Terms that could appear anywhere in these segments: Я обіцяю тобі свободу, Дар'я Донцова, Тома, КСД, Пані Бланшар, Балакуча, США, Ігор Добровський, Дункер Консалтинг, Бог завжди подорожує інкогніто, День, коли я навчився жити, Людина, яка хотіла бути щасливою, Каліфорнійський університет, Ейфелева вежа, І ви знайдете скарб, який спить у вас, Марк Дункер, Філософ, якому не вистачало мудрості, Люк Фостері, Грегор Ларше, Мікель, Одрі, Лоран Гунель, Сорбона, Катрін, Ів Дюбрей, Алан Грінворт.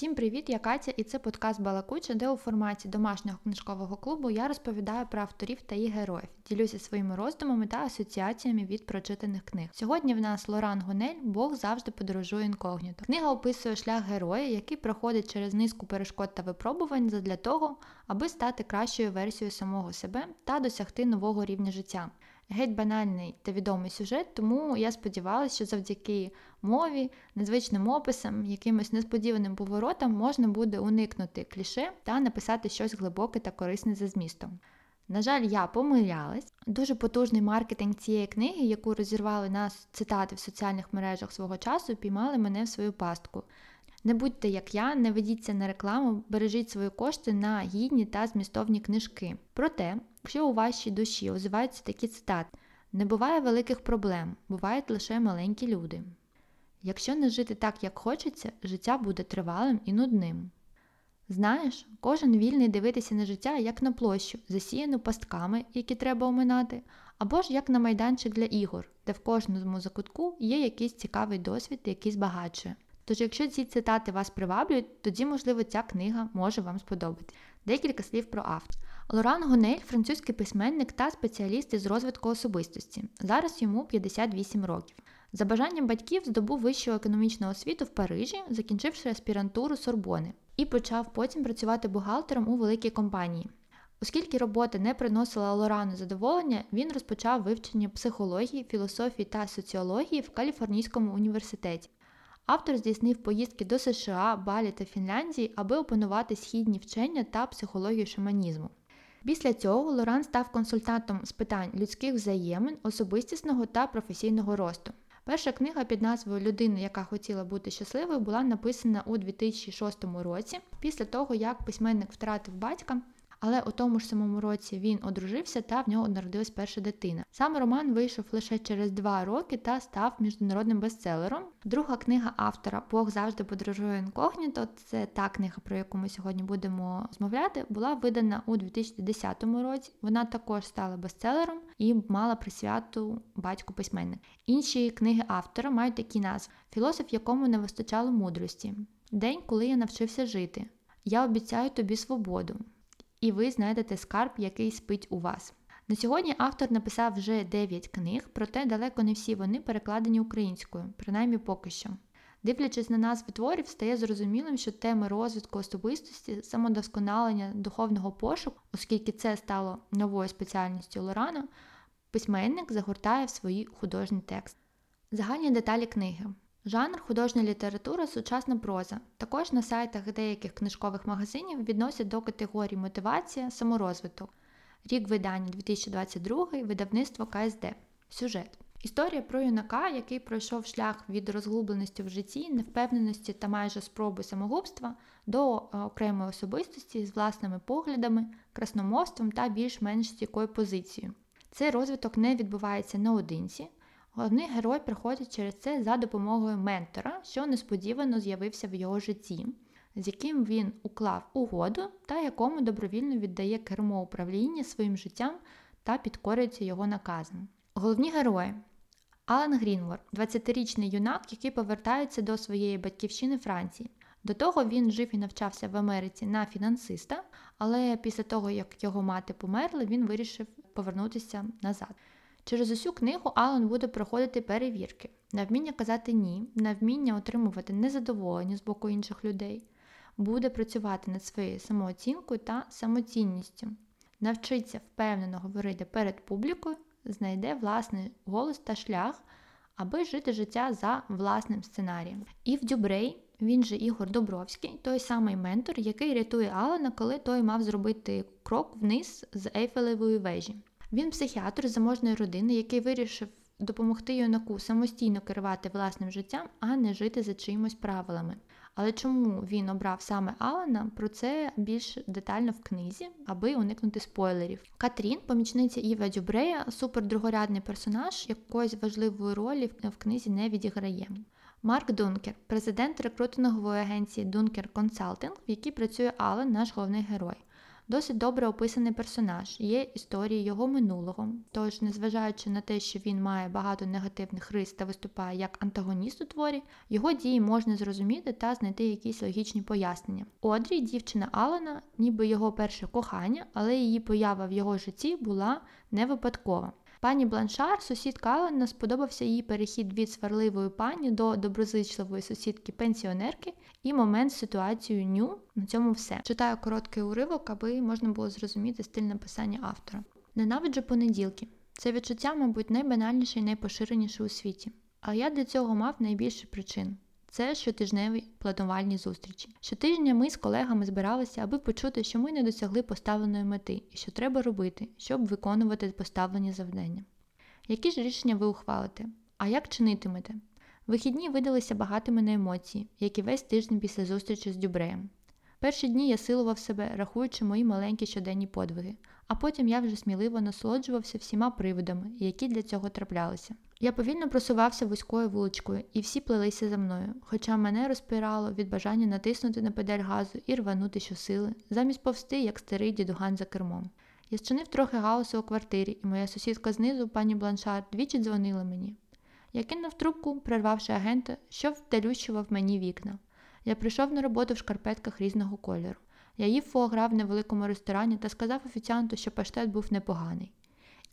Всім привіт, я Катя, і це подкаст «Балакуча», де у форматі домашнього книжкового клубу я розповідаю про авторів та їх героїв, ділюся своїми роздумами та асоціаціями від прочитаних книг. Сьогодні в нас Лоран Гунель «Бог завжди подорожує інкогніто». Книга описує шлях героя, який проходить через низку перешкод та випробувань задля того, аби стати кращою версією самого себе та досягти нового рівня життя. Геть банальний та відомий сюжет, тому я сподівалася, що завдяки мові, незвичним описам, якимось несподіваним поворотам можна буде уникнути кліше та написати щось глибоке та корисне за змістом. На жаль, я помилялась. Дуже потужний маркетинг цієї книги, яку розірвали на цитати в соціальних мережах свого часу, піймали мене в свою пастку. Не будьте як я, не ведіться на рекламу, бережіть свої кошти на гідні та змістовні книжки. Проте, якщо у вашій душі озиваються такі цитати: «Не буває великих проблем, бувають лише маленькі люди». «Якщо не жити так, як хочеться, життя буде тривалим і нудним». «Знаєш, кожен вільний дивитися на життя, як на площу, засіяну пастками, які треба оминати, або ж як на майданчик для ігор, де в кожному закутку є якийсь цікавий досвід, який збагачує». Тож, якщо ці цитати вас приваблюють, тоді, можливо, ця книга може вам сподобатися. Декілька слів про автора. Лоран Гунель – французький письменник та спеціаліст із розвитку особистості. Зараз йому 58 років. За бажанням батьків здобув вищу економічну освіту в Парижі, закінчивши аспірантуру Сорбони, і почав потім працювати бухгалтером у великій компанії. Оскільки робота не приносила Лорану задоволення, він розпочав вивчення психології, філософії та соціології в Каліфорнійському університеті. Автор здійснив поїздки до США, Балі та Фінляндії, аби опанувати східні вчення та психологію шаманізму. Після цього Лоран став консультантом з питань людських взаємин, особистісного та професійного росту. Перша книга під назвою «Людина, яка хотіла бути щасливою» була написана у 2006 році, після того, як письменник втратив батька, але у тому ж самому році він одружився та в нього народилась перша дитина. Сам роман вийшов лише через 2 роки та став міжнародним бестселером. Друга книга автора «Бог завжди подорожує інкогніто», це та книга, про яку ми сьогодні будемо розмовляти, була видана у 2010 році. Вона також стала бестселером і мала присвяту батьку письменника. Інші книги автора мають такі назви: «Філософ, якому не вистачало мудрості», «День, коли я навчився жити», «Я обіцяю тобі свободу», «І ви знайдете скарб, який спить у вас». На сьогодні автор написав вже 9 книг, проте далеко не всі вони перекладені українською, принаймні поки що. Дивлячись на назви творів, стає зрозумілим, що теми розвитку особистості, самодосконалення, духовного пошуку, оскільки це стало новою спеціальністю Лорана, письменник загортає в свої художні тексти. Загальні деталі книги. Жанр – художня література, сучасна проза. Також на сайтах деяких книжкових магазинів відносять до категорії «Мотивація», «Саморозвиток». Рік видання 2022, видавництво КСД. Сюжет. Історія про юнака, який пройшов шлях від розгубленості в житті, невпевненості та майже спроби самогубства до окремої особистості з власними поглядами, красномовством та більш-менш стійкою позицією. Цей розвиток не відбувається наодинці. Головний герой проходить через це за допомогою ментора, що несподівано з'явився в його житті, з яким він уклав угоду та якому добровільно віддає кермо управління своїм життям та підкорюється його наказам. Головні герої. Алан Грінворт – 20-річний юнак, який повертається до своєї батьківщини Франції. До того він жив і навчався в Америці на фінансиста, але після того, як його мати померла, він вирішив повернутися назад. Через усю книгу Алан буде проходити перевірки на вміння казати «ні», на вміння отримувати незадоволення з боку інших людей, буде працювати над своєю самооцінкою та самоцінністю, навчиться впевнено говорити перед публікою, знайде власний голос та шлях, аби жити життя за власним сценарієм. Ів Дюбрей, він же Ігор Добровський, той самий ментор, який рятує Алана, коли той мав зробити крок вниз з Ейфелевої вежі. Він психіатр з заможної родини, який вирішив допомогти юнаку самостійно керувати власним життям, а не жити за чиїмось правилами. Але чому він обрав саме Алана, про це більш детально в книзі, аби уникнути спойлерів. Катрін, помічниця Іва Дюбрея, супердругорядний персонаж, якоїсь важливої ролі в книзі не відіграє. Марк Дункер, президент рекрутингової агенції «Дункер Консалтинг», в якій працює Алан, наш головний герой. Досить добре описаний персонаж, є історії його минулого, тож, незважаючи на те, що він має багато негативних рис та виступає як антагоніст у творі, його дії можна зрозуміти та знайти якісь логічні пояснення. Одрі, дівчина Алана, ніби його перше кохання, але її поява в його житті була не випадкова. Пані Бланшар, сусідка Алана, сподобався їй перехід від сварливої пані до доброзичливої сусідки-пенсіонерки і момент з ситуацією ню. На цьому все. Читаю короткий уривок, аби можна було зрозуміти стиль написання автора. Ненавиджу понеділки. Це відчуття, мабуть, найбанальніше і найпоширеніше у світі. А я для цього мав найбільше причин. Це щотижневі планувальні зустрічі. Щотижня ми з колегами збиралися, аби почути, що ми не досягли поставленої мети і що треба робити, щоб виконувати поставлені завдання. Які ж рішення ви ухвалите? А як чинитимете? Вихідні видалися багатими на емоції, як і весь тиждень після зустрічі з Дюбреєм. Перші дні я силував себе, рахуючи мої маленькі щоденні подвиги, а потім я вже сміливо насолоджувався всіма приводами, які для цього траплялися. Я повільно просувався вузькою вуличкою, і всі плелися за мною, хоча мене розпирало від бажання натиснути на педаль газу і рванути щосили, замість повсти, як старий дідуган за кермом. Я зчинив трохи гаусу у квартирі, і моя сусідка знизу, пані Бланшар, двічі дзвонила мені. Я кинув трубку, прервавши агента, що вдалющував мені вікна. Я прийшов на роботу в шкарпетках різного кольору. Я їв фуаграв в невеликому ресторані та сказав офіціанту, що паштет був непоганий.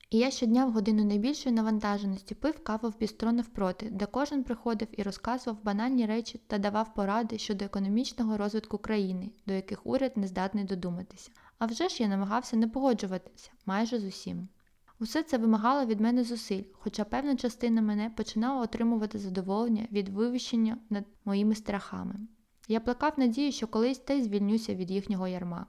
І я щодня в годину найбільшої навантаженості пив каву в бістро навпроти, де кожен приходив і розказував банальні речі та давав поради щодо економічного розвитку країни, до яких уряд не здатний додуматися. А вже ж я намагався не погоджуватися майже з усім. Усе це вимагало від мене зусиль, хоча певна частина мене починала отримувати задоволення від вивищення над моїми страхами. Я плекав надію, що колись та й звільнюся від їхнього ярма.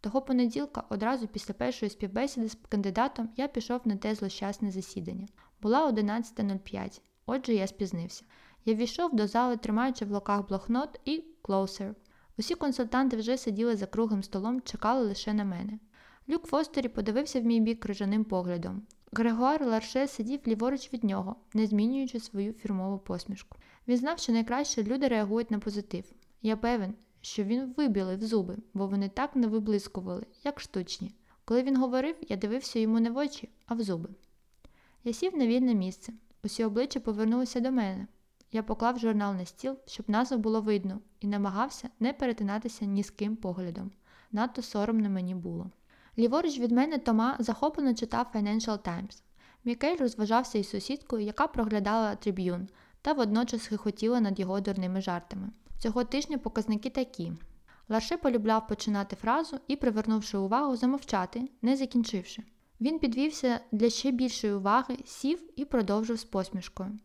Того понеділка, одразу після першої співбесіди з кандидатом, я пішов на те злощасне засідання. Була 11:05, отже я спізнився. Я ввійшов до зали, тримаючи в локах блокнот і «Closer». Усі консультанти вже сиділи за круглим столом, чекали лише на мене. Люк Фостері подивився в мій бік крижаним поглядом. Грегор Ларше сидів ліворуч від нього, не змінюючи свою фірмову посмішку. Він знав, що найкраще люди реагують на позитив. Я певен, що він вибілив зуби, бо вони так не виблискували, як штучні. Коли він говорив, я дивився йому не в очі, а в зуби. Я сів на вільне місце. Усі обличчя повернулися до мене. Я поклав журнал на стіл, щоб назву було видно, і намагався не перетинатися ні з ким поглядом. Надто соромно мені було. Ліворуч від мене Тома захоплено читав Financial Times. Мікель розважався із сусідкою, яка проглядала Tribune, та водночас хихотіла над його дурними жартами. Цього тижня показники такі. Ларше полюбляв починати фразу і, привернувши увагу, замовчати, не закінчивши. Він підвівся для ще більшої уваги, сів і продовжив з посмішкою.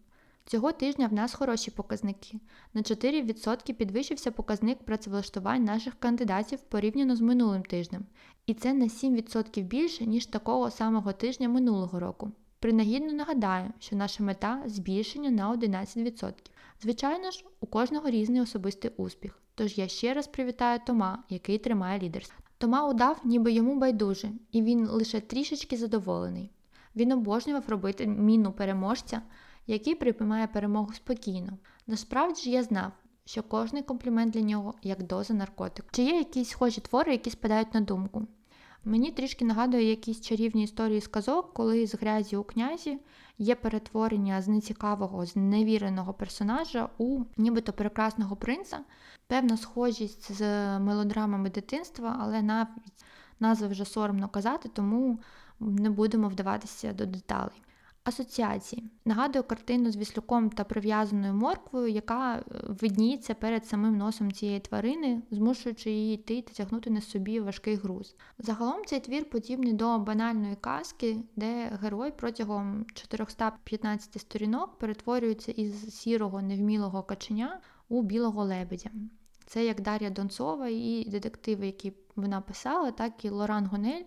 Цього тижня в нас хороші показники. На 4% підвищився показник працевлаштувань наших кандидатів порівняно з минулим тижнем. І це на 7% більше, ніж такого самого тижня минулого року. Принагідно нагадаю, що наша мета – збільшення на 11%. Звичайно ж, у кожного різний особистий успіх, тож я ще раз привітаю Тома, який тримає лідерство. Тома удав, ніби йому байдуже, і він лише трішечки задоволений. Він обожнював робити міну переможця, який приймає перемогу спокійно. Насправді ж я знав, що кожний комплімент для нього як доза наркотику. Чи є якісь схожі твори, які спадають на думку? Мені трішки нагадує якісь чарівні історії з казок, коли з грязі у князі є перетворення з нецікавого, зневіреного персонажа у нібито прекрасного принца. Певна схожість з мелодрамами дитинства, але навіть назви вже соромно казати, тому не будемо вдаватися до деталей. Асоціації. Нагадую картину з віслюком та прив'язаною морквою, яка видніється перед самим носом цієї тварини, змушуючи її йти та тягнути на собі важкий груз. Загалом цей твір подібний до банальної казки, де герой протягом 415 сторінок перетворюється із сірого невмілого каченя у білого лебедя. Це як Дар'я Донцова і детективи, які вона писала, так і Лоран Гунель,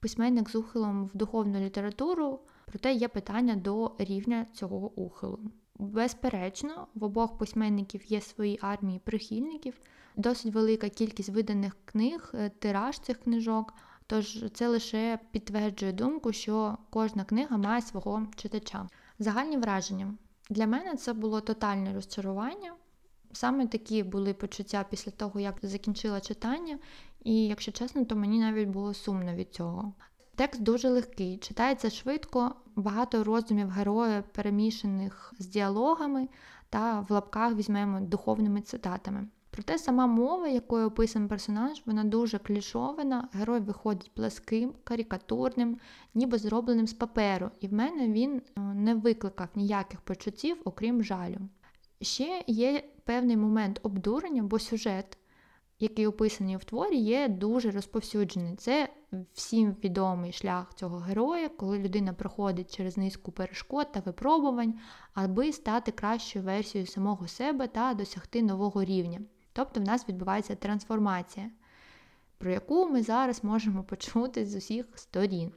письменник з ухилом в духовну літературу. Проте є питання до рівня цього ухилу. Безперечно, в обох письменників є свої армії прихильників, досить велика кількість виданих книг, тираж цих книжок, тож це лише підтверджує думку, що кожна книга має свого читача. Загальні враження. Для мене це було тотальне розчарування. Саме такі були почуття після того, як закінчила читання, і, якщо чесно, то мені навіть було сумно від цього. Текст дуже легкий, читається швидко, багато роздумів героя перемішаних з діалогами та в лапках візьмемо духовними цитатами. Проте сама мова, якою описаний персонаж, вона дуже клішована, герой виходить пласким, карикатурним, ніби зробленим з паперу, і в мене він не викликав ніяких почуттів, окрім жалю. Ще є певний момент обдурення, бо сюжет, який описаний в творі, є дуже розповсюджений. Це всім відомий шлях цього героя, коли людина проходить через низку перешкод та випробувань, аби стати кращою версією самого себе та досягти нового рівня. Тобто в нас відбувається трансформація, про яку ми зараз можемо почути з усіх сторін.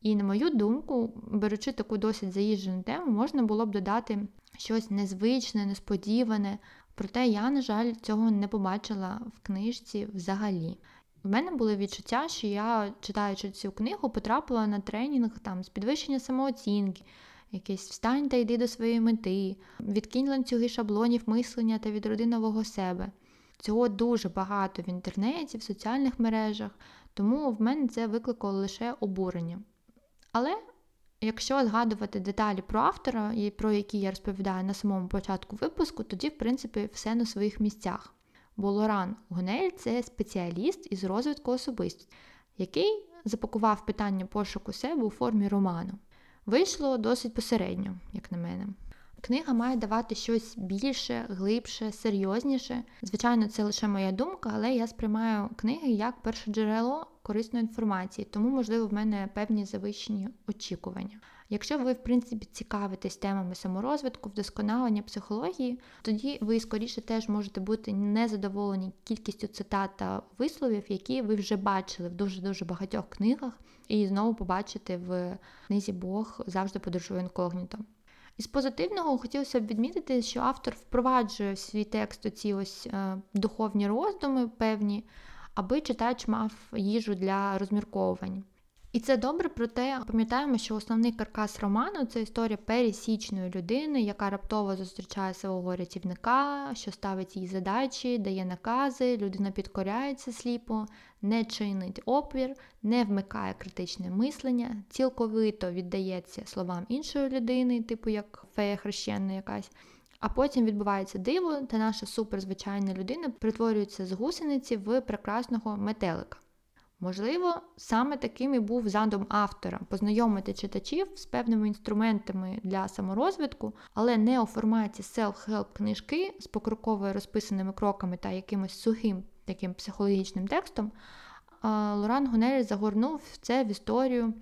І, на мою думку, беручи таку досить заїжджену тему, можна було б додати щось незвичне, несподіване. Проте я, на жаль, цього не побачила в книжці взагалі. В мене були відчуття, що я, читаючи цю книгу, потрапила на тренінг там, з підвищення самооцінки, якийсь «Встань та йди до своєї мети», «Відкинь ланцюги шаблонів мислення та відроди нового себе». Цього дуже багато в інтернеті, в соціальних мережах, тому в мене це викликало лише обурення. Але якщо згадувати деталі про автора, і про які я розповідаю на самому початку випуску, тоді, в принципі, все на своїх місцях. Бо Лоран Гунель – це спеціаліст із розвитку особистості, який запакував питання пошуку себе у формі роману. Вийшло досить посередньо, як на мене. Книга має давати щось більше, глибше, серйозніше. Звичайно, це лише моя думка, але я сприймаю книги як перше джерело корисної інформації, тому, можливо, в мене певні завищені очікування. Якщо ви, в принципі, цікавитесь темами саморозвитку, вдосконалення психології, тоді ви, скоріше, теж можете бути незадоволені кількістю цитат та висловів, які ви вже бачили в дуже-дуже багатьох книгах, і знову побачите в книзі «Бог завжди подорожує інкогніто». Із позитивного хотілося б відмітити, що автор впроваджує в свій текст оці ось духовні роздуми певні, аби читач мав їжу для розмірковувань. І це добре, проте пам'ятаємо, що основний каркас роману – це історія пересічної людини, яка раптово зустрічає свого рятівника, що ставить їй задачі, дає накази, людина підкоряється сліпо, не чинить опір, не вмикає критичне мислення, цілковито віддається словам іншої людини, типу як фея хрещена якась. А потім відбувається диво, та наша суперзвичайна людина перетворюється з гусениці в прекрасного метелика. Можливо, саме таким і був задум автора – познайомити читачів з певними інструментами для саморозвитку, але не у форматі self-help книжки з покроково розписаними кроками та якимось сухим таким психологічним текстом. Лоран Гунель загорнув це в історію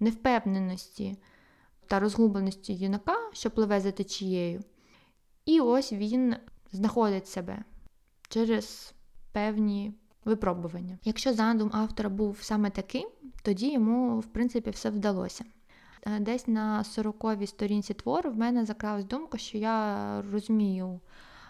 невпевненості та розгубленості юнака, що пливе за течією. І ось він знаходить себе через певні випробування. Якщо задум автора був саме таким, тоді йому, в принципі, все вдалося. Десь на 40-й сторінці твору в мене закралась думка, що я розумію,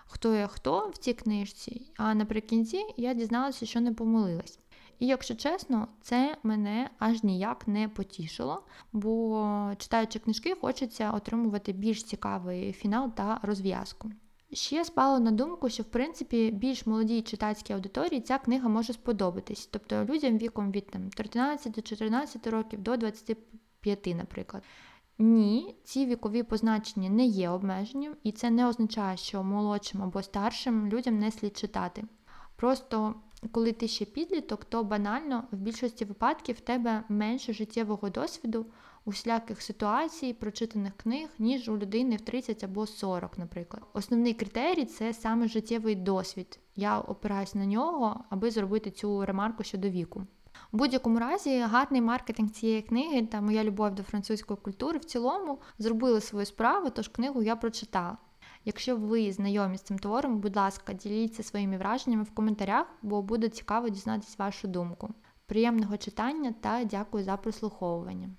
хто є хто в цій книжці, а наприкінці я дізналася, що не помилилась. І, якщо чесно, це мене аж ніяк не потішило, бо, читаючи книжки, хочеться отримувати більш цікавий фінал та розв'язку. Ще спало на думку, що, в принципі, більш молодій читацькій аудиторії ця книга може сподобатись. Тобто людям віком від 13-14 років до 25, наприклад. Ні, ці вікові позначення не є обмеженням, і це не означає, що молодшим або старшим людям не слід читати. Просто, коли ти ще підліток, то банально в більшості випадків в тебе менше життєвого досвіду у всіляких ситуацій, прочитаних книг, ніж у людини в 30 або 40, наприклад. Основний критерій – це саме життєвий досвід. Я опираюсь на нього, аби зробити цю ремарку щодо віку. У будь-якому разі, гарний маркетинг цієї книги та моя любов до французької культури в цілому зробили свою справу, тож книгу я прочитала. Якщо ви знайомі з цим твором, будь ласка, діліться своїми враженнями в коментарях, бо буде цікаво дізнатися вашу думку. Приємного читання та дякую за прослуховування.